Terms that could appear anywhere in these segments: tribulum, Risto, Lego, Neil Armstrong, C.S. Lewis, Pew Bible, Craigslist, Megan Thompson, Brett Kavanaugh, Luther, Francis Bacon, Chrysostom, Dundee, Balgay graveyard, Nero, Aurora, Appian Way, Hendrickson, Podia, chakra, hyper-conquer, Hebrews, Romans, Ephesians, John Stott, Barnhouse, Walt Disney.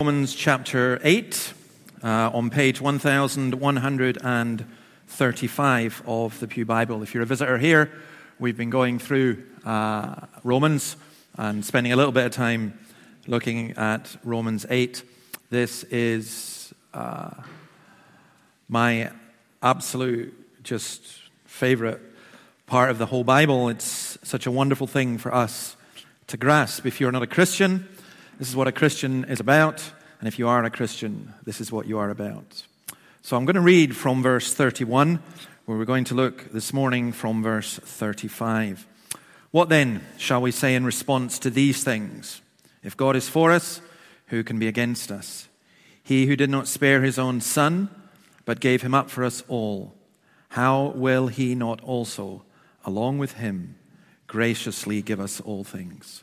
Romans chapter 8 on page 1135 of the Pew Bible. If you're a visitor here, we've been going through Romans and spending a little bit of time looking at Romans 8. This is my absolute just favorite part of the whole Bible. It's such a wonderful thing for us to grasp. If you're not a Christian, this is what a Christian is about, and if you are a Christian, this is what you are about. So I'm going to read from verse 31, where we're going to look this morning from verse 35. What then shall we say in response to these things? If God is for us, who can be against us? He who did not spare his own son, but gave him up for us all, how will he not also, along with him, graciously give us all things?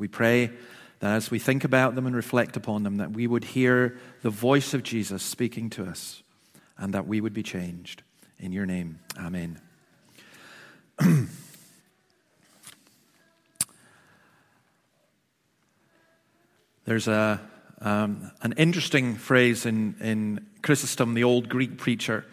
We pray that as we think about them and reflect upon them, that we would hear the voice of Jesus speaking to us and that we would be changed. In your name, amen. There's an interesting phrase in Chrysostom, the old Greek preacher,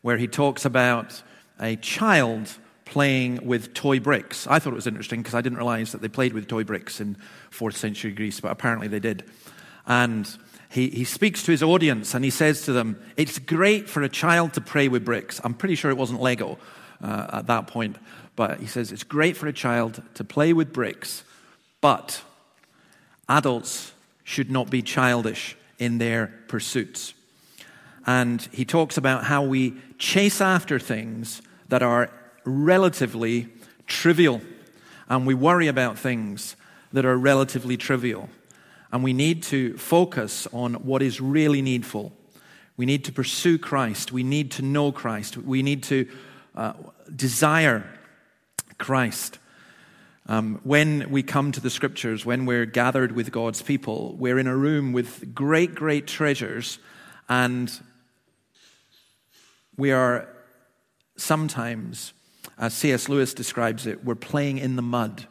where he talks about a child playing with toy bricks. I thought it was interesting because I didn't realize that they played with toy bricks in 4th century Greece, but apparently they did. And he speaks to his audience and he says to them, it's great for a child to play with bricks. I'm pretty sure it wasn't Lego at that point, but he says, it's great for a child to play with bricks, but adults should not be childish in their pursuits. And he talks about how we chase after things that are relatively trivial, and we worry about things that are relatively trivial, and we need to focus on what is really needful. We need to pursue Christ. We need to know Christ. We need to desire Christ. When we come to the Scriptures, when we're gathered with God's people, we're in a room with great, great treasures, and we are sometimes, as C.S. Lewis describes it, we're playing in the mud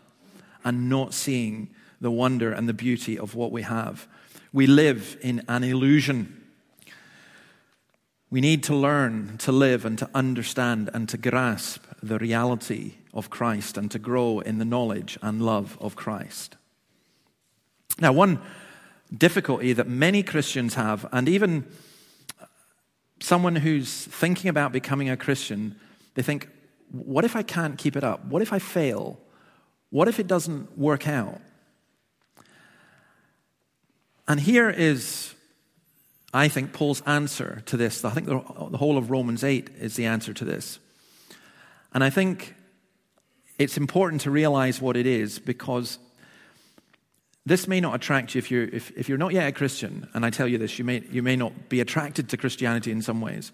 and not seeing the wonder and the beauty of what we have. We live in an illusion. We need to learn to live and to understand and to grasp the reality of Christ and to grow in the knowledge and love of Christ. Now, one difficulty that many Christians have, and even someone who's thinking about becoming a Christian, they think, what if I can't keep it up? What if I fail? What if it doesn't work out? And here is, I think, Paul's answer to this. I think the whole of Romans 8 is the answer to this. And I think it's important to realize what it is, because this may not attract you if you're not yet a Christian. And I tell you this, you may not be attracted to Christianity in some ways.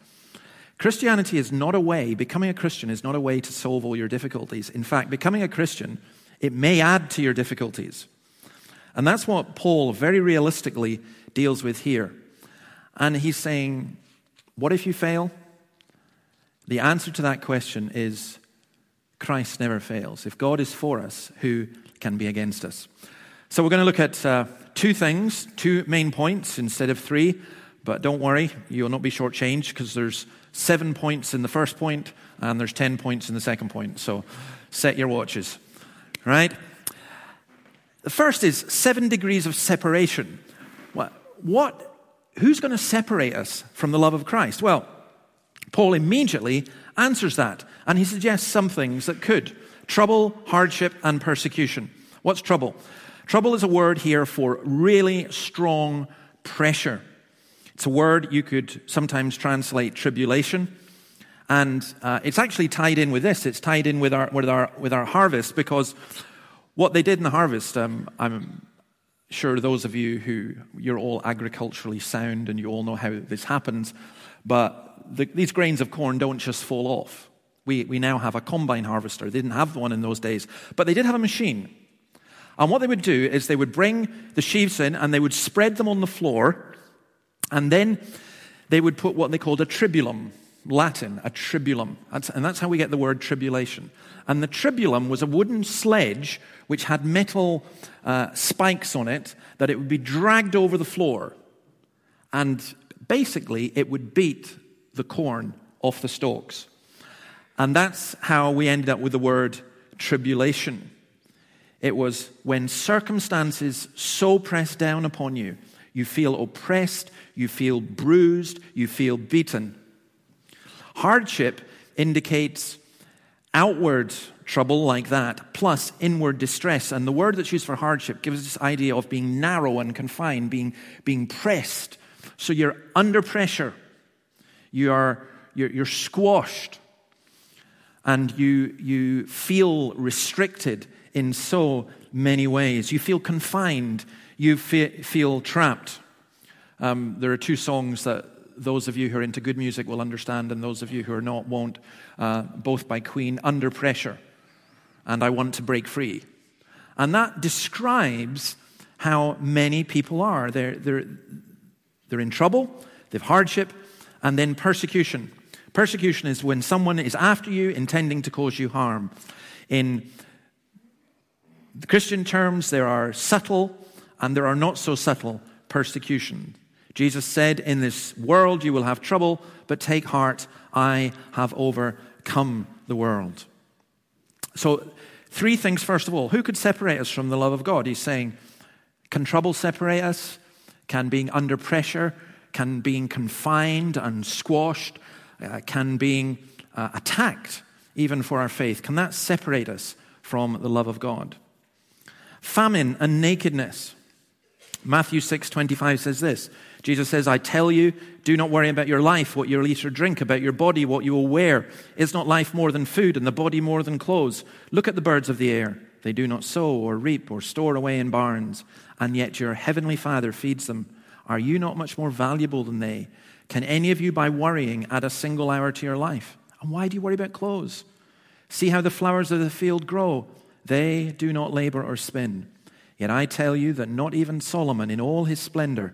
Christianity is not a way, becoming a Christian is not a way to solve all your difficulties. In fact, becoming a Christian, it may add to your difficulties. And that's what Paul very realistically deals with here. And he's saying, what if you fail? The answer to that question is, Christ never fails. If God is for us, who can be against us? So we're going to look at two things, two main points instead of three. But don't worry, you'll not be shortchanged, because there's 7 points in the first point and there's 10 points in the second point. So set your watches, right? The first is 7 degrees of separation. who's going to separate us from the love of Christ? Well, Paul immediately answers that, and he suggests some things that could. Trouble, hardship, and persecution. What's trouble? Trouble is a word here for really strong pressure. It's a word you could sometimes translate tribulation, and it's actually tied in with this. It's tied in with our harvest, because what they did in the harvest, I'm sure those of you who you're all agriculturally sound and you all know how this happens, but these grains of corn don't just fall off. We now have a combine harvester. They didn't have one in those days, but they did have a machine. And what they would do is they would bring the sheaves in and they would spread them on the floor, and then they would put what they called a tribulum, Latin, a tribulum. And that's how we get the word tribulation. And the tribulum was a wooden sledge which had metal spikes on it that it would be dragged over the floor. And basically, it would beat the corn off the stalks. And that's how we ended up with the word tribulation. It was when circumstances so press down upon you, you feel oppressed, you feel bruised, you feel beaten. Hardship indicates outward trouble like that, plus inward distress. And the word that's used for hardship gives us this idea of being narrow and confined, being pressed. So you're under pressure. You're squashed. And you feel restricted in so many ways. You feel confined. You feel trapped. There are two songs that those of you who are into good music will understand, and those of you who are not won't, both by Queen, Under Pressure and I Want to Break Free. And that describes how many people are. They're in trouble, they've hardship, and then persecution. Persecution is when someone is after you intending to cause you harm. In Christian terms, there are subtle and there are not so subtle persecution. Jesus said, in this world you will have trouble, but take heart, I have overcome the world. So, three things. First of all, who could separate us from the love of God? He's saying, can trouble separate us? Can being under pressure, can being confined and squashed, can being attacked, even for our faith, can that separate us from the love of God? Famine and nakedness. Matthew 6:25 says this. Jesus says, I tell you, do not worry about your life, what you'll eat or drink, about your body, what you will wear. Is not life more than food and the body more than clothes? Look at the birds of the air. They do not sow or reap or store away in barns, and yet your heavenly Father feeds them. Are you not much more valuable than they? Can any of you by worrying add a single hour to your life? And why do you worry about clothes? See how the flowers of the field grow. They do not labor or spin. Yet I tell you that not even Solomon in all his splendor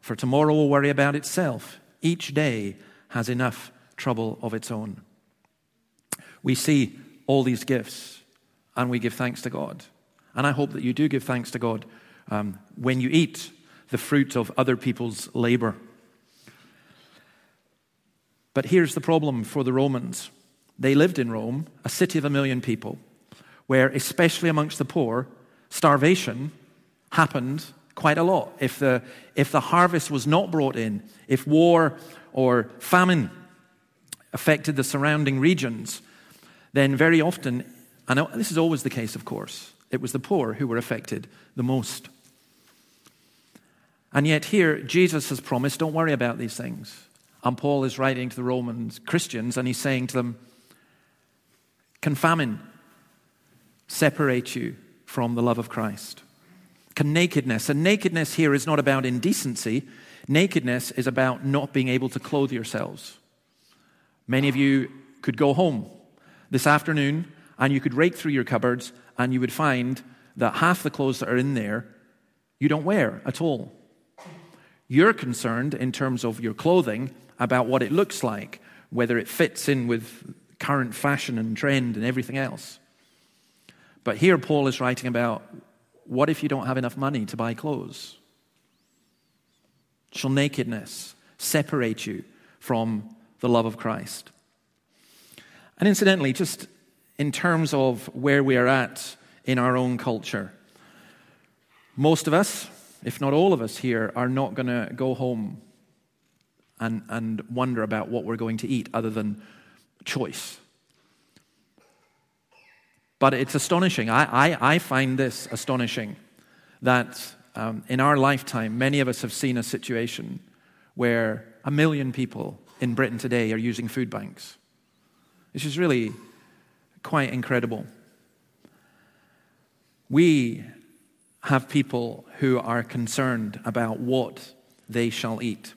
for tomorrow will worry about itself. Each day has enough trouble of its own. We see all these gifts, and we give thanks to God. And I hope that you do give thanks to God when you eat the fruit of other people's labor. But here's the problem for the Romans. They lived in Rome, a city of 1 million people, where, especially amongst the poor, starvation happened quite a lot. If the harvest was not brought in, if war or famine affected the surrounding regions, then very often, and this is always the case, of course, it was the poor who were affected the most. And yet here, Jesus has promised, don't worry about these things. And Paul is writing to the Roman Christians, and he's saying to them, can famine separate you from the love of Christ? Can nakedness? And nakedness here is not about indecency. Nakedness is about not being able to clothe yourselves. Many of you could go home this afternoon, and you could rake through your cupboards, and you would find that half the clothes that are in there, you don't wear at all. You're concerned in terms of your clothing about what it looks like, whether it fits in with current fashion and trend and everything else. But here Paul is writing about, what if you don't have enough money to buy clothes? Shall nakedness separate you from the love of Christ? And incidentally, just in terms of where we are at in our own culture, most of us, if not all of us here, are not going to go home and wonder about what we're going to eat other than choice. But it's astonishing. I find this astonishing, that in our lifetime, many of us have seen a situation where 1 million people in Britain today are using food banks, which is really quite incredible. We have people who are concerned about what they shall eat.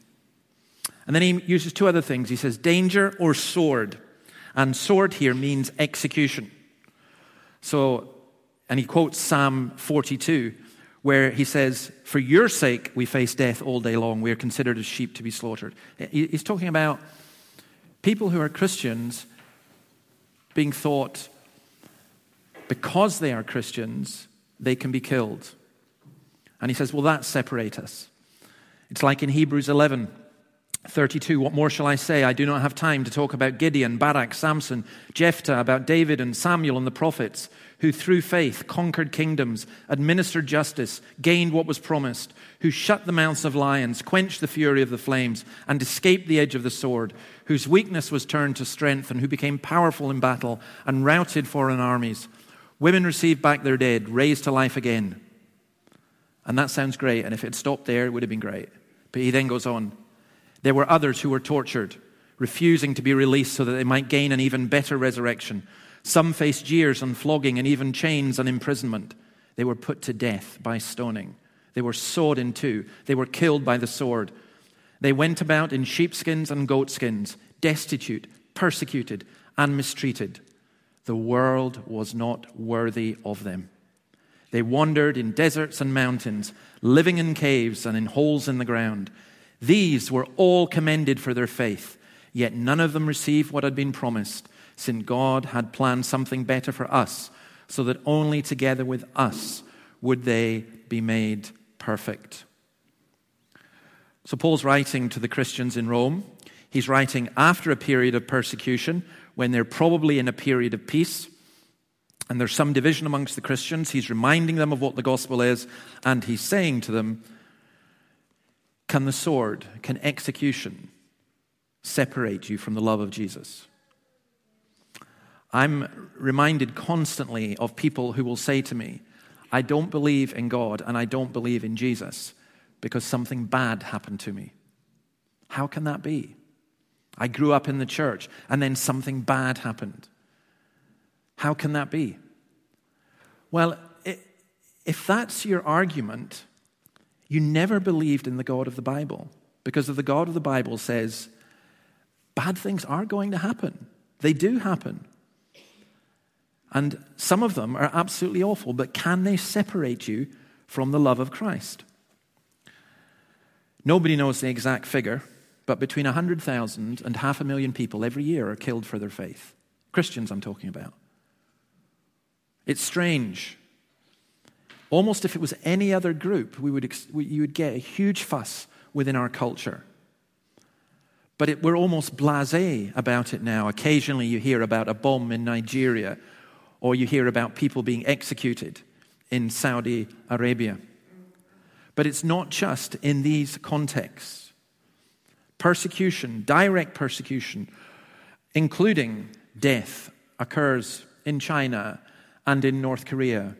And then he uses two other things. He says, danger or sword. And sword here means execution. So, and he quotes Psalm 42, where he says, for your sake we face death all day long. We are considered as sheep to be slaughtered. He's talking about people who are Christians being thought, because they are Christians, they can be killed. And he says, well, that separates us. It's like in Hebrews 11:32, what more shall I say? I do not have time to talk about Gideon, Barak, Samson, Jephthah, about David and Samuel and the prophets, who through faith conquered kingdoms, administered justice, gained what was promised, who shut the mouths of lions, quenched the fury of the flames, and escaped the edge of the sword, whose weakness was turned to strength, and who became powerful in battle and routed foreign armies. Women received back their dead, raised to life again. And that sounds great, and if it stopped there, it would have been great. But he then goes on. There were others who were tortured, refusing to be released so that they might gain an even better resurrection. Some faced jeers and flogging and even chains and imprisonment. They were put to death by stoning. They were sawed in two. They were killed by the sword. They went about in sheepskins and goatskins, destitute, persecuted, and mistreated. The world was not worthy of them. They wandered in deserts and mountains, living in caves and in holes in the ground. These were all commended for their faith, yet none of them received what had been promised, since God had planned something better for us, so that only together with us would they be made perfect. So Paul's writing to the Christians in Rome. He's writing after a period of persecution, when they're probably in a period of peace, and there's some division amongst the Christians. He's reminding them of what the gospel is, and he's saying to them, can the sword, can execution separate you from the love of Jesus? I'm reminded constantly of people who will say to me, I don't believe in God and I don't believe in Jesus because something bad happened to me. How can that be? I grew up in the church and then something bad happened. How can that be? Well, if that's your argument, you never believed in the God of the Bible, because the God of the Bible says bad things are going to happen. They do happen. And some of them are absolutely awful, but can they separate you from the love of Christ? Nobody knows the exact figure, but between 100,000 and 500,000 people every year are killed for their faith. Christians I'm talking about. It's strange. Almost if it was any other group, you would get a huge fuss within our culture. But we're almost blasé about it now. Occasionally you hear about a bomb in Nigeria, or you hear about people being executed in Saudi Arabia. But it's not just in these contexts. Persecution, direct persecution, including death, occurs in China and in North Korea,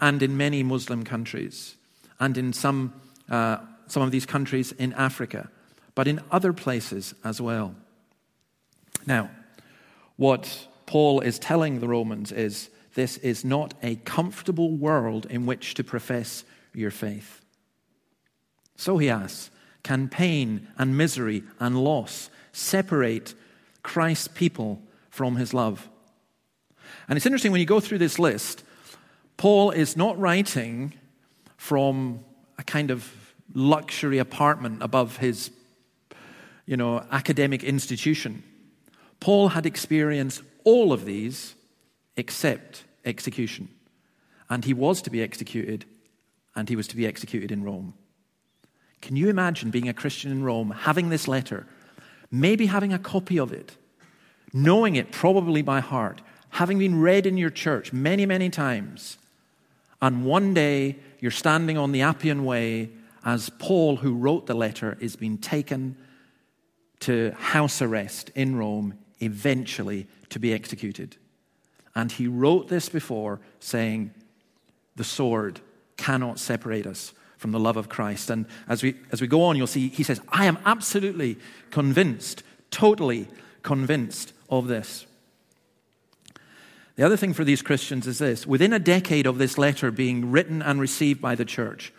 and in many Muslim countries, and in some of these countries in Africa, but in other places as well. Now, what Paul is telling the Romans is, this is not a comfortable world in which to profess your faith. So he asks, can pain and misery and loss separate Christ's people from his love? And it's interesting, when you go through this list, Paul is not writing from a kind of luxury apartment above his, academic institution. Paul had experienced all of these except execution. And he was to be executed, and he was to be executed in Rome. Can you imagine being a Christian in Rome, having this letter, maybe having a copy of it, knowing it probably by heart, having been read in your church many, many times, and one day you're standing on the Appian Way as Paul, who wrote the letter, is being taken to house arrest in Rome, eventually to be executed. And he wrote this before, saying, the sword cannot separate us from the love of Christ. And as we go on, you'll see, he says, I am absolutely convinced, totally convinced of this. The other thing for these Christians is this. Within a decade of this letter being written and received by the church,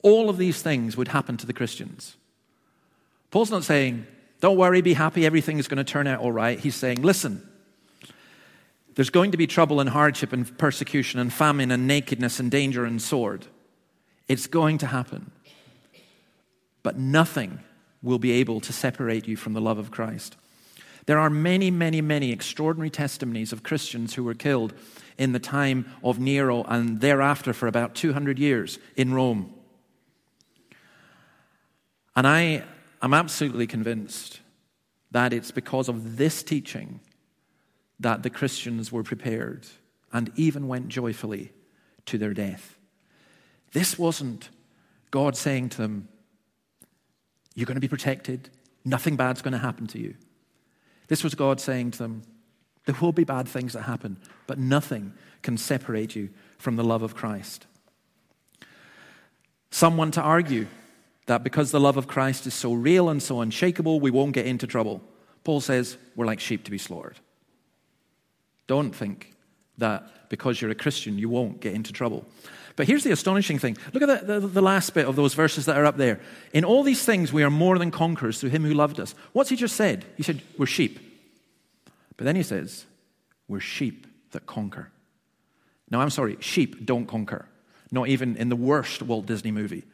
all of these things would happen to the Christians. Paul's not saying, don't worry, be happy, everything is going to turn out all right. He's saying, listen, there's going to be trouble and hardship and persecution and famine and nakedness and danger and sword. It's going to happen. But nothing will be able to separate you from the love of Christ. There are many, many, many extraordinary testimonies of Christians who were killed in the time of Nero and thereafter for about 200 years in Rome. And I am absolutely convinced that it's because of this teaching that the Christians were prepared and even went joyfully to their death. This wasn't God saying to them, you're going to be protected, nothing bad's going to happen to you. This was God saying to them, there will be bad things that happen, but nothing can separate you from the love of Christ. Someone to argue that because the love of Christ is so real and so unshakable, we won't get into trouble. Paul says, we're like sheep to be slaughtered. Don't think that because you're a Christian, you won't get into trouble. But here's the astonishing thing. Look at the last bit of those verses that are up there. In all these things, we are more than conquerors through him who loved us. What's he just said? He said, we're sheep. But then he says, we're sheep that conquer. Now, I'm sorry, sheep don't conquer. Not even in the worst Walt Disney movie.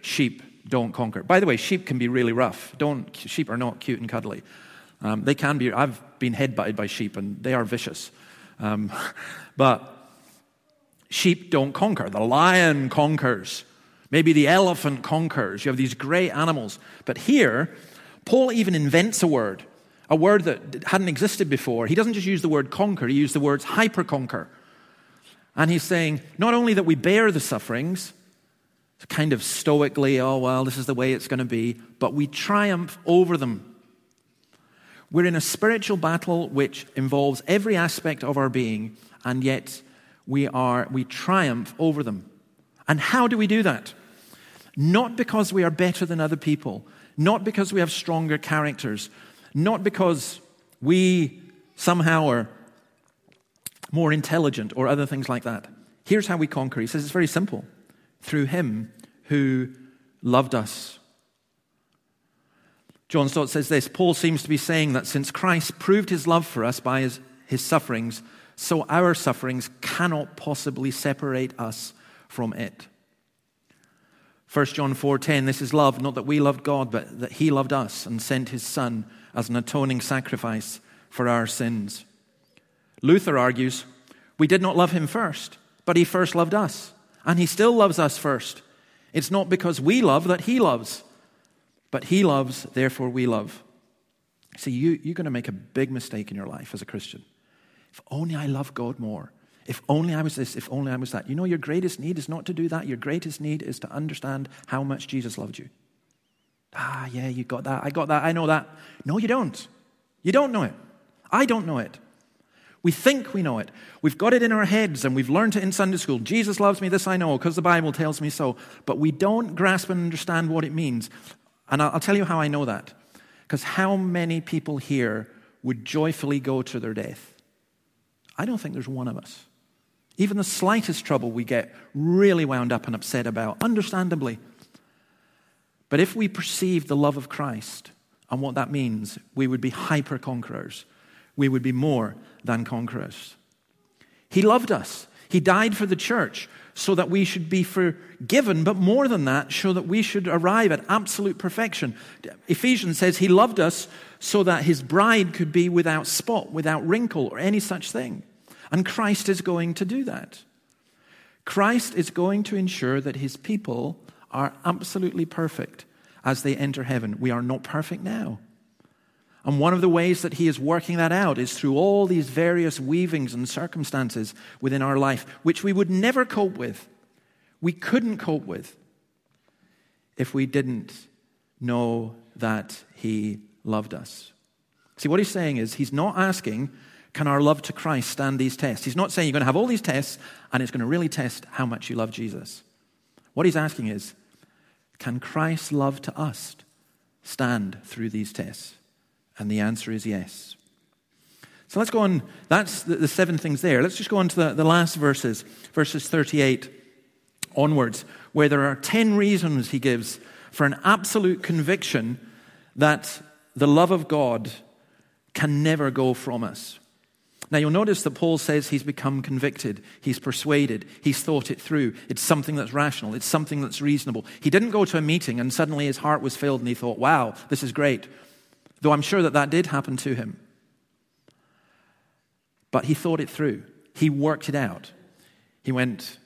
Sheep don't conquer. By the way, sheep can be really rough. Sheep are not cute and cuddly. They can be. I've been headbutted by sheep, and they are vicious. But sheep don't conquer. The lion conquers. Maybe the elephant conquers. You have these great animals. But here, Paul even invents a word that hadn't existed before. He doesn't just use the word conquer. He used the words hyper-conquer. And he's saying, not only that we bear the sufferings, kind of stoically, oh, well, this is the way it's going to be, but we triumph over them. We're in a spiritual battle which involves every aspect of our being, and yet we triumph over them. And how do we do that? Not because we are better than other people, not because we have stronger characters, not because we somehow are more intelligent or other things like that. Here's how we conquer. He says it's very simple. Through him who loved us. John Stott says this, Paul seems to be saying that since Christ proved his love for us by his sufferings, so our sufferings cannot possibly separate us from it. 1 John 4:10, this is love, not that we loved God, but that he loved us and sent his Son as an atoning sacrifice for our sins. Luther argues, we did not love him first, but he first loved us. And he still loves us first. It's not because we love that he loves, but he loves, therefore we love. See, you're going to make a big mistake in your life as a Christian. If only I loved God more. If only I was this, if only I was that. You know, your greatest need is not to do that. Your greatest need is to understand how much Jesus loved you. Ah, yeah, you got that. I got that. I know that. No, you don't. You don't know it. I don't know it. We think we know it. We've got it in our heads and we've learned it in Sunday school. Jesus loves me, this I know, because the Bible tells me so. But we don't grasp and understand what it means. And I'll tell you how I know that. Because how many people here would joyfully go to their death? I don't think there's one of us. Even the slightest trouble we get really wound up and upset about, understandably. But if we perceive the love of Christ and what that means, we would be hyper-conquerors. We would be more than conquerors. He loved us. He died for the church. so that we should be forgiven, but more than that, so that we should arrive at absolute perfection. Ephesians says he loved us so that his bride could be without spot, without wrinkle, or any such thing. And Christ is going to do that. Christ is going to ensure that his people are absolutely perfect as they enter heaven. We are not perfect now. And one of the ways that he is working that out is through all these various weavings and circumstances within our life, which we would never cope with. We couldn't cope with if we didn't know that he loved us. See, what he's saying is he's not asking, can our love to Christ stand these tests? He's not saying you're going to have all these tests and it's going to really test how much you love Jesus. What he's asking is, can Christ's love to us stand through these tests? And the answer is yes. So let's go on. That's the seven things there. Let's just go on to the last verses, verses 38 onwards, where there are 10 reasons he gives for an absolute conviction that the love of God can never go from us. Now, you'll notice that Paul says he's become convicted, he's persuaded, he's thought it through. It's something that's rational, it's something that's reasonable. He didn't go to a meeting and suddenly his heart was filled and he thought, wow, this is great. Though I'm sure that that did happen to him. But he thought it through. He worked it out. He went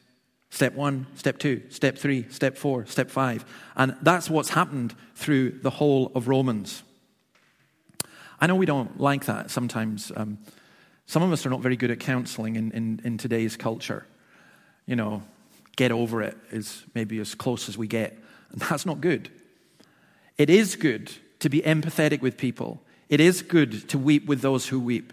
step 1, step 2, step 3, step 4, step 5. And that's what's happened through the whole of Romans. I know we don't like that sometimes. Some of us are not very good at counseling in today's culture. You know, get over it is maybe as close as we get. And that's not good. It is good to be empathetic with people. It is good to weep with those who weep.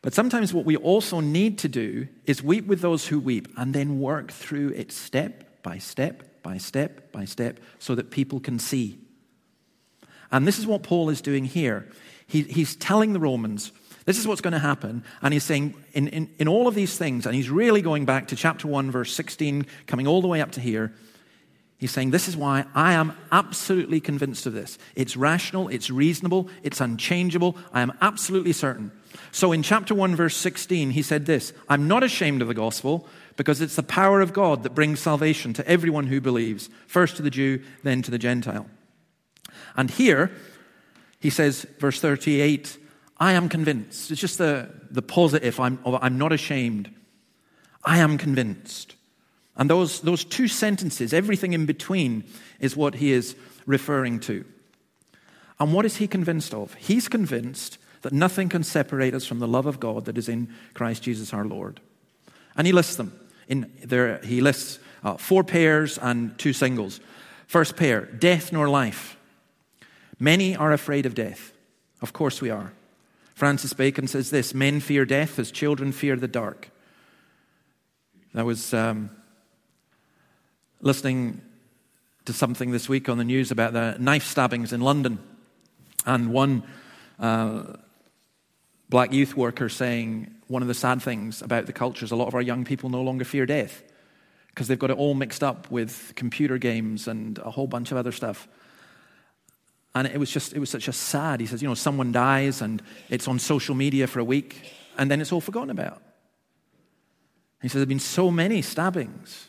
But sometimes what we also need to do is weep with those who weep and then work through it step by step by step by step so that people can see. And this is what Paul is doing here. He's telling the Romans, this is what's going to happen. And he's saying in all of these things, and he's really going back to chapter 1, verse 16, coming all the way up to here, he's saying, this is why I am absolutely convinced of this. It's rational, it's reasonable, it's unchangeable. I am absolutely certain. So in chapter 1, verse 16, he said this, I'm not ashamed of the gospel because it's the power of God that brings salvation to everyone who believes, first to the Jew, then to the Gentile. And here, he says, verse 38, I am convinced. It's just the positive. I'm not ashamed. I am convinced. And those two sentences, everything in between, is what he is referring to. And what is he convinced of? He's convinced that nothing can separate us from the love of God that is in Christ Jesus our Lord. And he lists them. In there, he lists 4 pairs and 2 singles. First pair, death nor life. Many are afraid of death. Of course we are. Francis Bacon says this, men fear death as children fear the dark. That was listening to something this week on the news about the knife stabbings in London. And one black youth worker saying, one of the sad things about the culture is a lot of our young people no longer fear death because they've got it all mixed up with computer games and a whole bunch of other stuff. And it was such a sad, he says, you know, someone dies and it's on social media for a week and then it's all forgotten about. He says, there have been so many stabbings.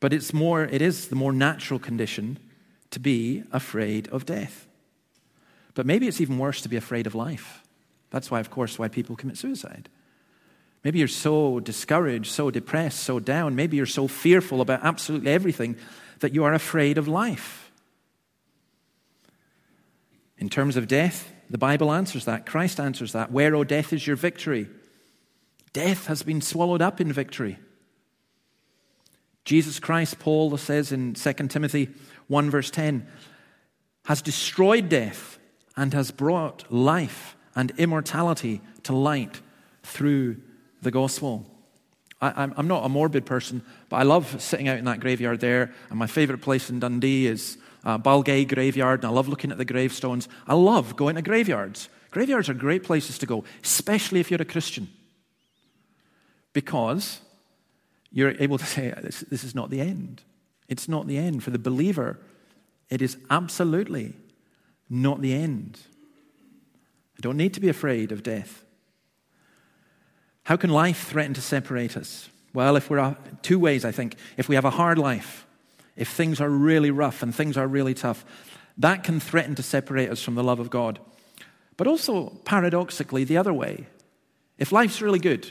But it is the more natural condition to be afraid of death. But maybe it's even worse to be afraid of life. That's why, of course, why people commit suicide. Maybe you're so discouraged, so depressed, so down. Maybe you're so fearful about absolutely everything that you are afraid of life. In terms of death, the Bible answers that. Christ answers that. Where, O death, is your victory? Death has been swallowed up in victory. Jesus Christ, Paul says in 2 Timothy 1 verse 10, has destroyed death and has brought life and immortality to light through the gospel. I'm not a morbid person, but I love sitting out in that graveyard there. And my favorite place in Dundee is Balgay graveyard, and I love looking at the gravestones. I love going to graveyards. Graveyards are great places to go, especially if you're a Christian, because you're able to say, this is not the end. It's not the end. For the believer, it is absolutely not the end. I don't need to be afraid of death. How can life threaten to separate us? Well, if we're two ways, I think. If we have a hard life, if things are really rough and things are really tough, that can threaten to separate us from the love of God. But also, paradoxically, the other way. If life's really good,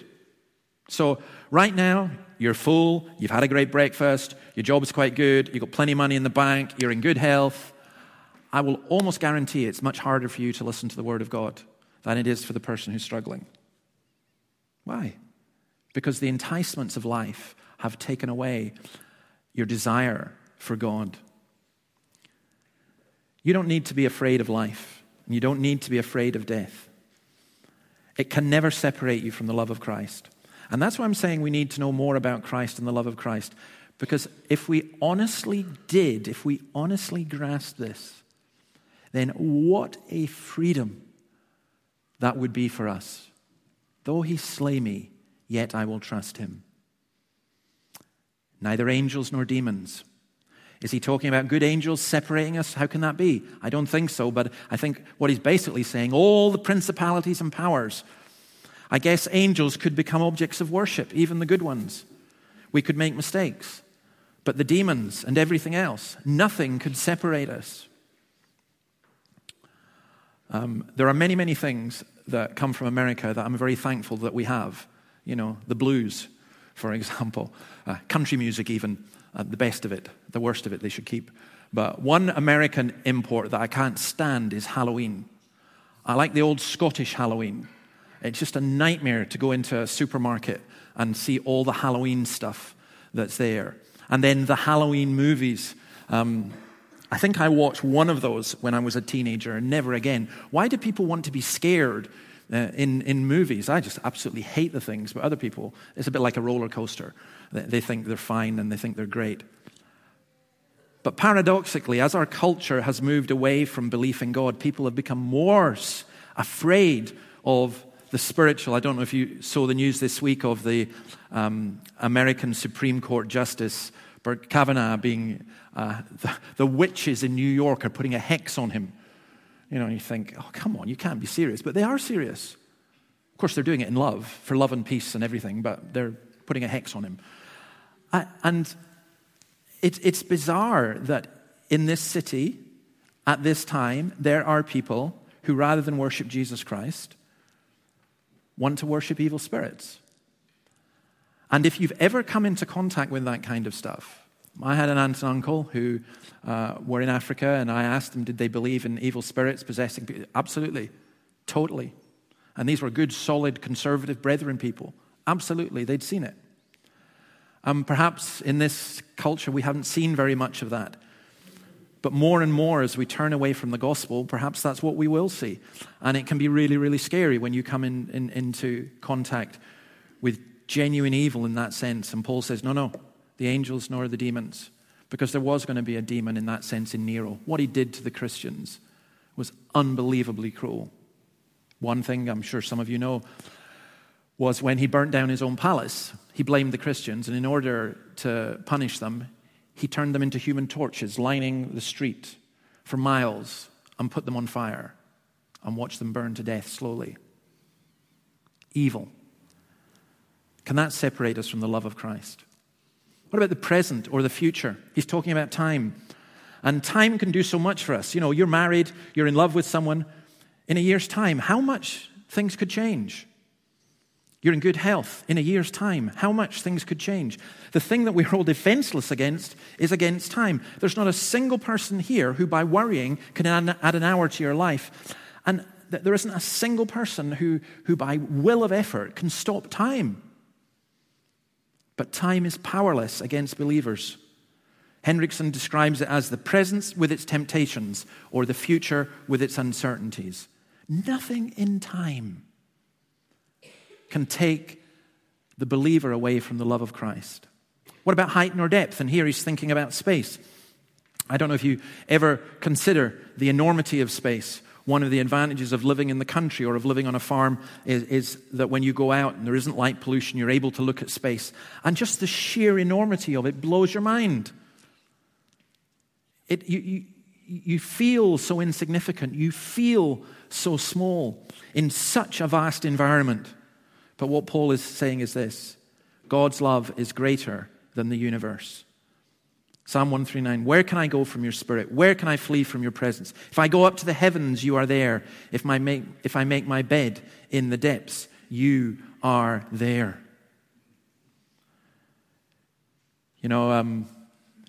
so right now, you're full, you've had a great breakfast, your job's quite good, you've got plenty of money in the bank, you're in good health, I will almost guarantee it's much harder for you to listen to the Word of God than it is for the person who's struggling. Why? Because the enticements of life have taken away your desire for God. You don't need to be afraid of life, and you don't need to be afraid of death. It can never separate you from the love of Christ. And that's why I'm saying we need to know more about Christ and the love of Christ. Because if we honestly grasped this, then what a freedom that would be for us. Though he slay me, yet I will trust him. Neither angels nor demons. Is he talking about good angels separating us? How can that be? I don't think so, but I think what he's basically saying, all the principalities and powers. I guess angels could become objects of worship, even the good ones. We could make mistakes, but the demons and everything else, nothing could separate us. There are many, many things that come from America that I'm very thankful that we have. You know, the blues, for example, country music even, the best of it, the worst of it they should keep. But one American import that I can't stand is Halloween. I like the old Scottish Halloween. It's just a nightmare to go into a supermarket and see all the Halloween stuff that's there. And then the Halloween movies. I think I watched one of those when I was a teenager and never again. Why do people want to be scared in movies? I just absolutely hate the things. But other people, it's a bit like a roller coaster. They think they're fine and they think they're great. But paradoxically, as our culture has moved away from belief in God, people have become worse, afraid of the spiritual. I don't know if you saw the news this week of the American Supreme Court Justice Brett Kavanaugh being, the witches in New York are putting a hex on him. You know, and you think, oh, come on, you can't be serious. But they are serious. Of course, they're doing it in love, for love and peace and everything, but they're putting a hex on him. And it's bizarre that in this city, at this time, there are people who, rather than worship Jesus Christ, want to worship evil spirits. And if you've ever come into contact with that kind of stuff, I had an aunt and uncle who were in Africa, and I asked them, did they believe in evil spirits possessing people? Absolutely, totally. And these were good, solid, conservative brethren people. Absolutely, they'd seen it. Perhaps in this culture, we haven't seen very much of that. But more and more as we turn away from the gospel, perhaps that's what we will see. And it can be really, really scary when you come into contact with genuine evil in that sense. And Paul says, no, the angels nor the demons. Because there was going to be a demon in that sense in Nero. What he did to the Christians was unbelievably cruel. One thing I'm sure some of you know was when he burnt down his own palace, he blamed the Christians. And in order to punish them, he turned them into human torches, lining the street for miles, and put them on fire and watched them burn to death slowly. Evil. Can that separate us from the love of Christ? What about the present or the future? He's talking about time. And time can do so much for us. You know, you're married, you're in love with someone. In a year's time, how much things could change? You're in good health in a year's time. How much things could change? The thing that we're all defenseless against is against time. There's not a single person here who, by worrying, can add an hour to your life. And there isn't a single person who by will of effort, can stop time. But time is powerless against believers. Hendrickson describes it as the present with its temptations or the future with its uncertainties. Nothing in time can take the believer away from the love of Christ. What about height nor depth? And here he's thinking about space. I don't know if you ever consider the enormity of space. One of the advantages of living in the country or of living on a farm is that when you go out and there isn't light pollution, you're able to look at space. And just the sheer enormity of it blows your mind. You feel so insignificant. You feel so small in such a vast environment. But what Paul is saying is this: God's love is greater than the universe. Psalm 139, where can I go from your spirit? Where can I flee from your presence? If I go up to the heavens, you are there. If I make my bed in the depths, you are there. You know,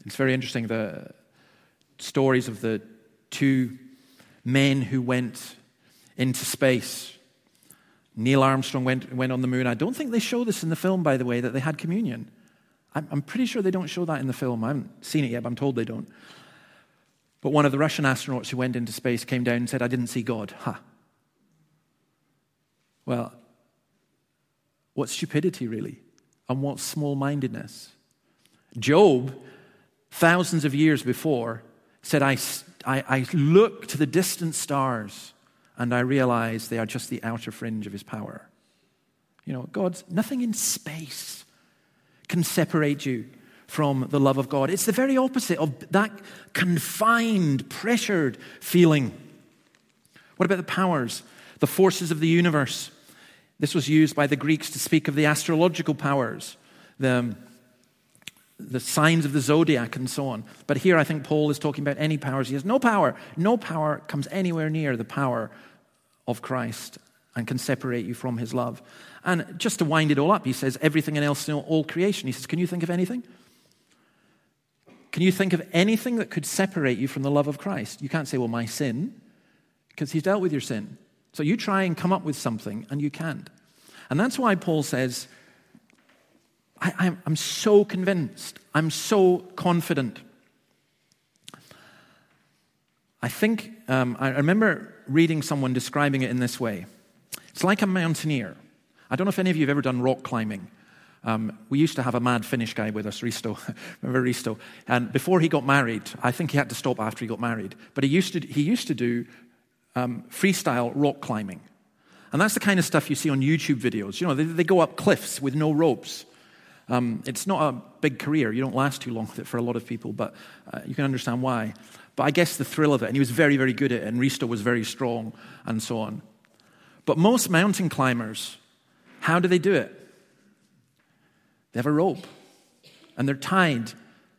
it's very interesting, the stories of the two men who went into space. Neil Armstrong went on the moon. I don't think they show this in the film, by the way, that they had communion. I'm pretty sure they don't show that in the film. I haven't seen it yet, but I'm told they don't. But one of the Russian astronauts who went into space came down and said, I didn't see God. Ha. Well, what stupidity, really, and what small-mindedness. Job, thousands of years before, said, I look to the distant stars and I realize they are just the outer fringe of his power. You know, God's nothing in space can separate you from the love of God. It's the very opposite of that confined, pressured feeling. What about the powers, the forces of the universe? This was used by the Greeks to speak of the astrological powers, the signs of the zodiac and so on. But here I think Paul is talking about any powers. He has no power. No power comes anywhere near the power of Christ and can separate you from his love. And just to wind it all up, he says, everything else in all creation. He says, can you think of anything? Can you think of anything that could separate you from the love of Christ? You can't say, well, my sin, because he's dealt with your sin. So you try and come up with something and you can't. And that's why Paul says, I'm so convinced. I'm so confident. I think, I remember reading someone describing it in this way. It's like a mountaineer. I don't know if any of you have ever done rock climbing. We used to have a mad Finnish guy with us, Risto. Remember Risto? And before he got married, I think he had to stop after he got married. But he used to do freestyle rock climbing. And that's the kind of stuff you see on YouTube videos. You know, they go up cliffs with no ropes. It's not a big career. You don't last too long with it for a lot of people, but you can understand why. But I guess the thrill of it, and he was very, very good at it, and Risto was very strong, and so on. But most mountain climbers, how do they do it? They have a rope, and they're tied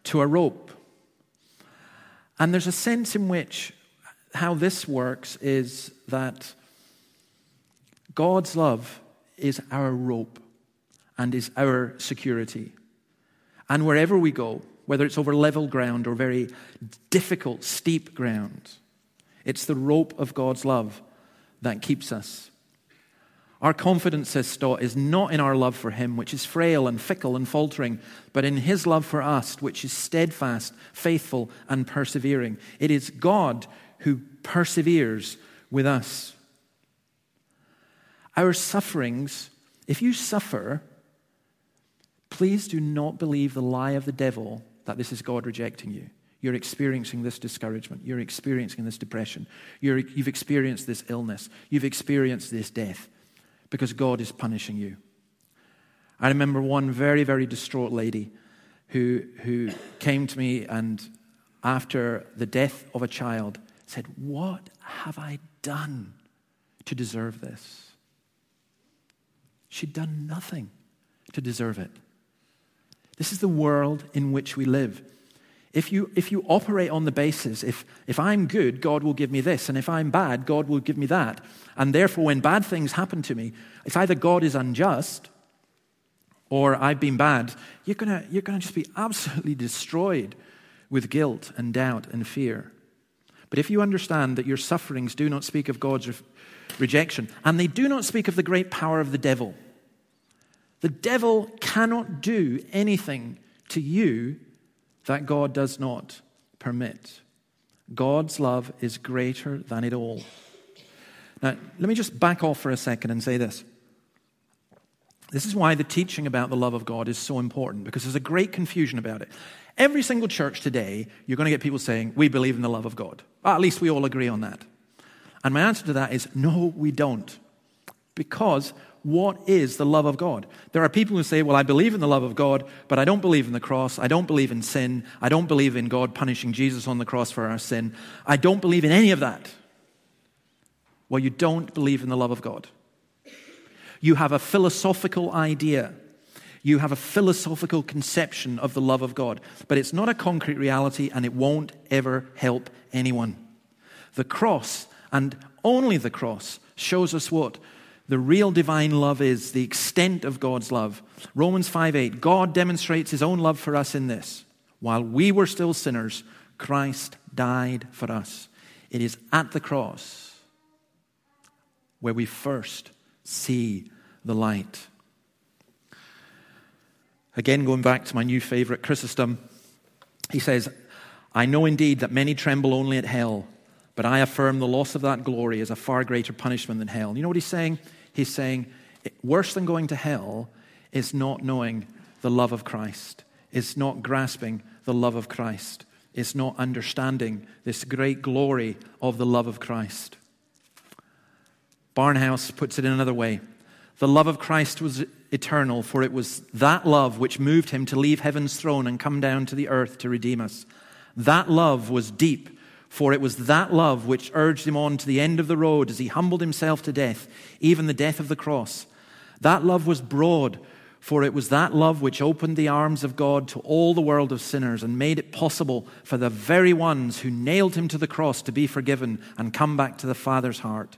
to a rope. And there's a sense in which how this works is that God's love is our rope and is our security. And wherever we go, whether it's over level ground or very difficult, steep ground, it's the rope of God's love that keeps us. Our confidence, says Stott, is not in our love for him, which is frail and fickle and faltering, but in his love for us, which is steadfast, faithful, and persevering. It is God who perseveres with us. Our sufferings, if you suffer, please do not believe the lie of the devil that this is God rejecting you. You're experiencing this discouragement. You're experiencing this depression. You've experienced this illness. You've experienced this death because God is punishing you. I remember one very, very distraught lady who came to me and after the death of a child said, what have I done to deserve this? She'd done nothing to deserve it. This is the world in which we live. If you operate on the basis, if I'm good, God will give me this, and if I'm bad, God will give me that, and therefore when bad things happen to me, it's either God is unjust or I've been bad, you're gonna just be absolutely destroyed with guilt and doubt and fear. But if you understand that your sufferings do not speak of God's rejection, and they do not speak of the great power of the devil. The devil cannot do anything to you that God does not permit. God's love is greater than it all. Now, let me just back off for a second and say this. This is why the teaching about the love of God is so important, because there's a great confusion about it. Every single church today, you're going to get people saying, we believe in the love of God. At least we all agree on that. And my answer to that is, no, we don't. Because what is the love of God? There are people who say, well, I believe in the love of God, but I don't believe in the cross. I don't believe in sin. I don't believe in God punishing Jesus on the cross for our sin. I don't believe in any of that. Well, you don't believe in the love of God. You have a philosophical idea. You have a philosophical conception of the love of God, but it's not a concrete reality, and it won't ever help anyone. The cross, and only the cross, shows us what the real divine love is, the extent of God's love. Romans 5:8, God demonstrates his own love for us in this: while we were still sinners, Christ died for us. It is at the cross where we first see the light. Again, going back to my new favorite, Chrysostom, he says, I know indeed that many tremble only at hell, but I affirm the loss of that glory is a far greater punishment than hell. You know what he's saying? He's saying, worse than going to hell is not knowing the love of Christ. It's not grasping the love of Christ. It's not understanding this great glory of the love of Christ. Barnhouse puts it in another way. The love of Christ was eternal, for it was that love which moved him to leave heaven's throne and come down to the earth to redeem us. That love was deep, for it was that love which urged him on to the end of the road as he humbled himself to death, even the death of the cross. That love was broad, for it was that love which opened the arms of God to all the world of sinners and made it possible for the very ones who nailed him to the cross to be forgiven and come back to the Father's heart.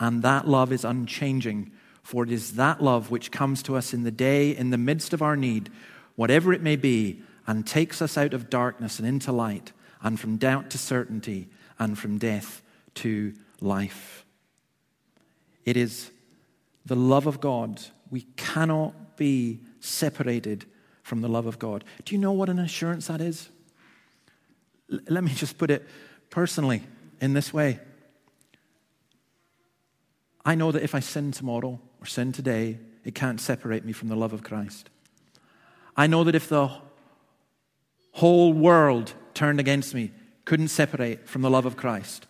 And that love is unchanging, for it is that love which comes to us in the day, in the midst of our need, whatever it may be, and takes us out of darkness and into light, and from doubt to certainty, and from death to life. It is the love of God. We cannot be separated from the love of God. Do you know what an assurance that is? Let me just put it personally in this way. I know that if I sin tomorrow or sin today, it can't separate me from the love of Christ. I know that if the whole world turned against me, couldn't separate from the love of Christ.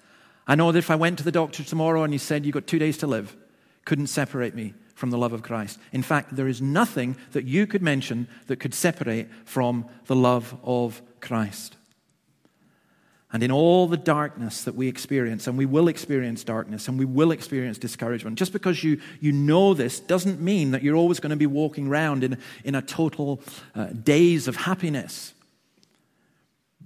I know that if I went to the doctor tomorrow and he said, you've got 2 days to live, couldn't separate me from the love of Christ. In fact, there is nothing that you could mention that could separate from the love of Christ. And in all the darkness that we experience, and we will experience darkness, and we will experience discouragement, just because you know this doesn't mean that you're always going to be walking around in a total daze of happiness.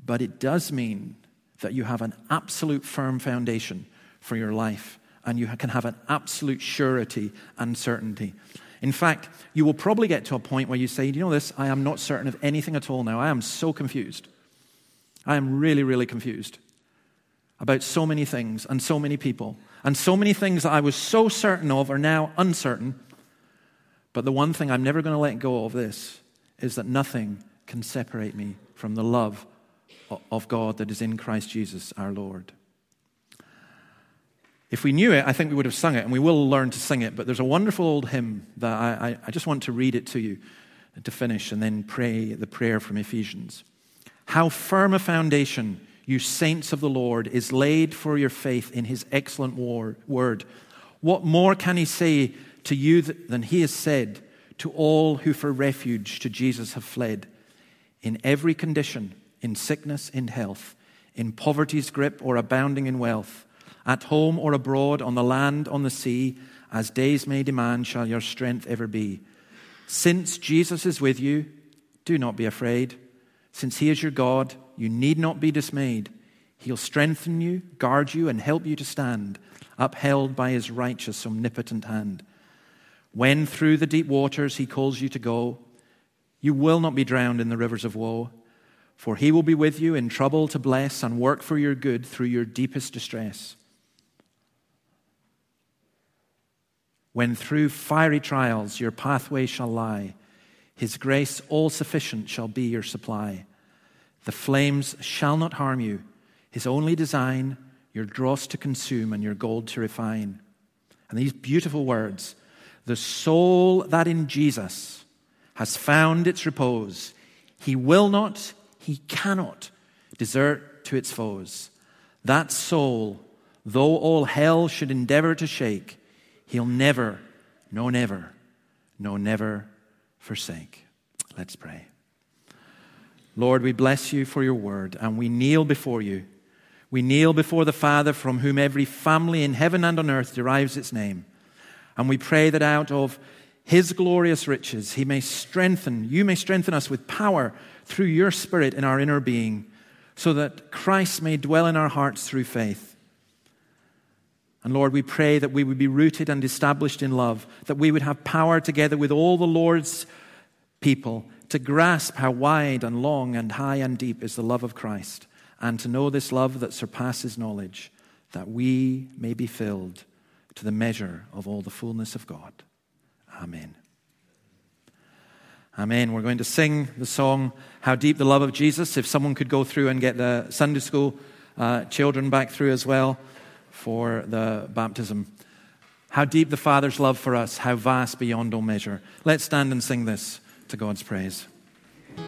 But it does mean that you have an absolute firm foundation for your life, and you can have an absolute surety and certainty. In fact, you will probably get to a point where you say, you know this, I am not certain of anything at all now. I am so confused. I am really, really confused about so many things and so many people. And so many things that I was so certain of are now uncertain. But the one thing I'm never going to let go of this is that nothing can separate me from the love of God that is in Christ Jesus our Lord. If we knew it, I think we would have sung it, and we will learn to sing it, but there's a wonderful old hymn that I just want to read it to you to finish and then pray the prayer from Ephesians. How firm a foundation, you saints of the Lord, is laid for your faith in his excellent word. What more can he say to you than he has said to all who for refuge to Jesus have fled? In every condition, in sickness, in health, in poverty's grip or abounding in wealth, at home or abroad, on the land, on the sea, as days may demand, shall your strength ever be. Since Jesus is with you, do not be afraid. Since he is your God, you need not be dismayed. He'll strengthen you, guard you, and help you to stand, upheld by his righteous, omnipotent hand. When through the deep waters he calls you to go, you will not be drowned in the rivers of woe. For he will be with you in trouble to bless and work for your good through your deepest distress. When through fiery trials your pathway shall lie, his grace all sufficient shall be your supply. The flames shall not harm you, his only design, your dross to consume and your gold to refine. And these beautiful words, the soul that in Jesus has found its repose, he will not, he cannot desert to its foes. That soul, though all hell should endeavor to shake, he'll never, no never, no never forsake. Let's pray. Lord, we bless you for your word, and we kneel before you. We kneel before the Father, from whom every family in heaven and on earth derives its name. And we pray that out of his glorious riches, you may strengthen us with power through your Spirit in our inner being, so that Christ may dwell in our hearts through faith. And Lord, we pray that we would be rooted and established in love, that we would have power together with all the Lord's people to grasp how wide and long and high and deep is the love of Christ, and to know this love that surpasses knowledge, that we may be filled to the measure of all the fullness of God. Amen. Amen. We're going to sing the song, How Deep the Love of Jesus. If someone could go through and get the Sunday school children back through as well for the baptism. How deep the Father's love for us, how vast beyond all measure. Let's stand and sing this to God's praise.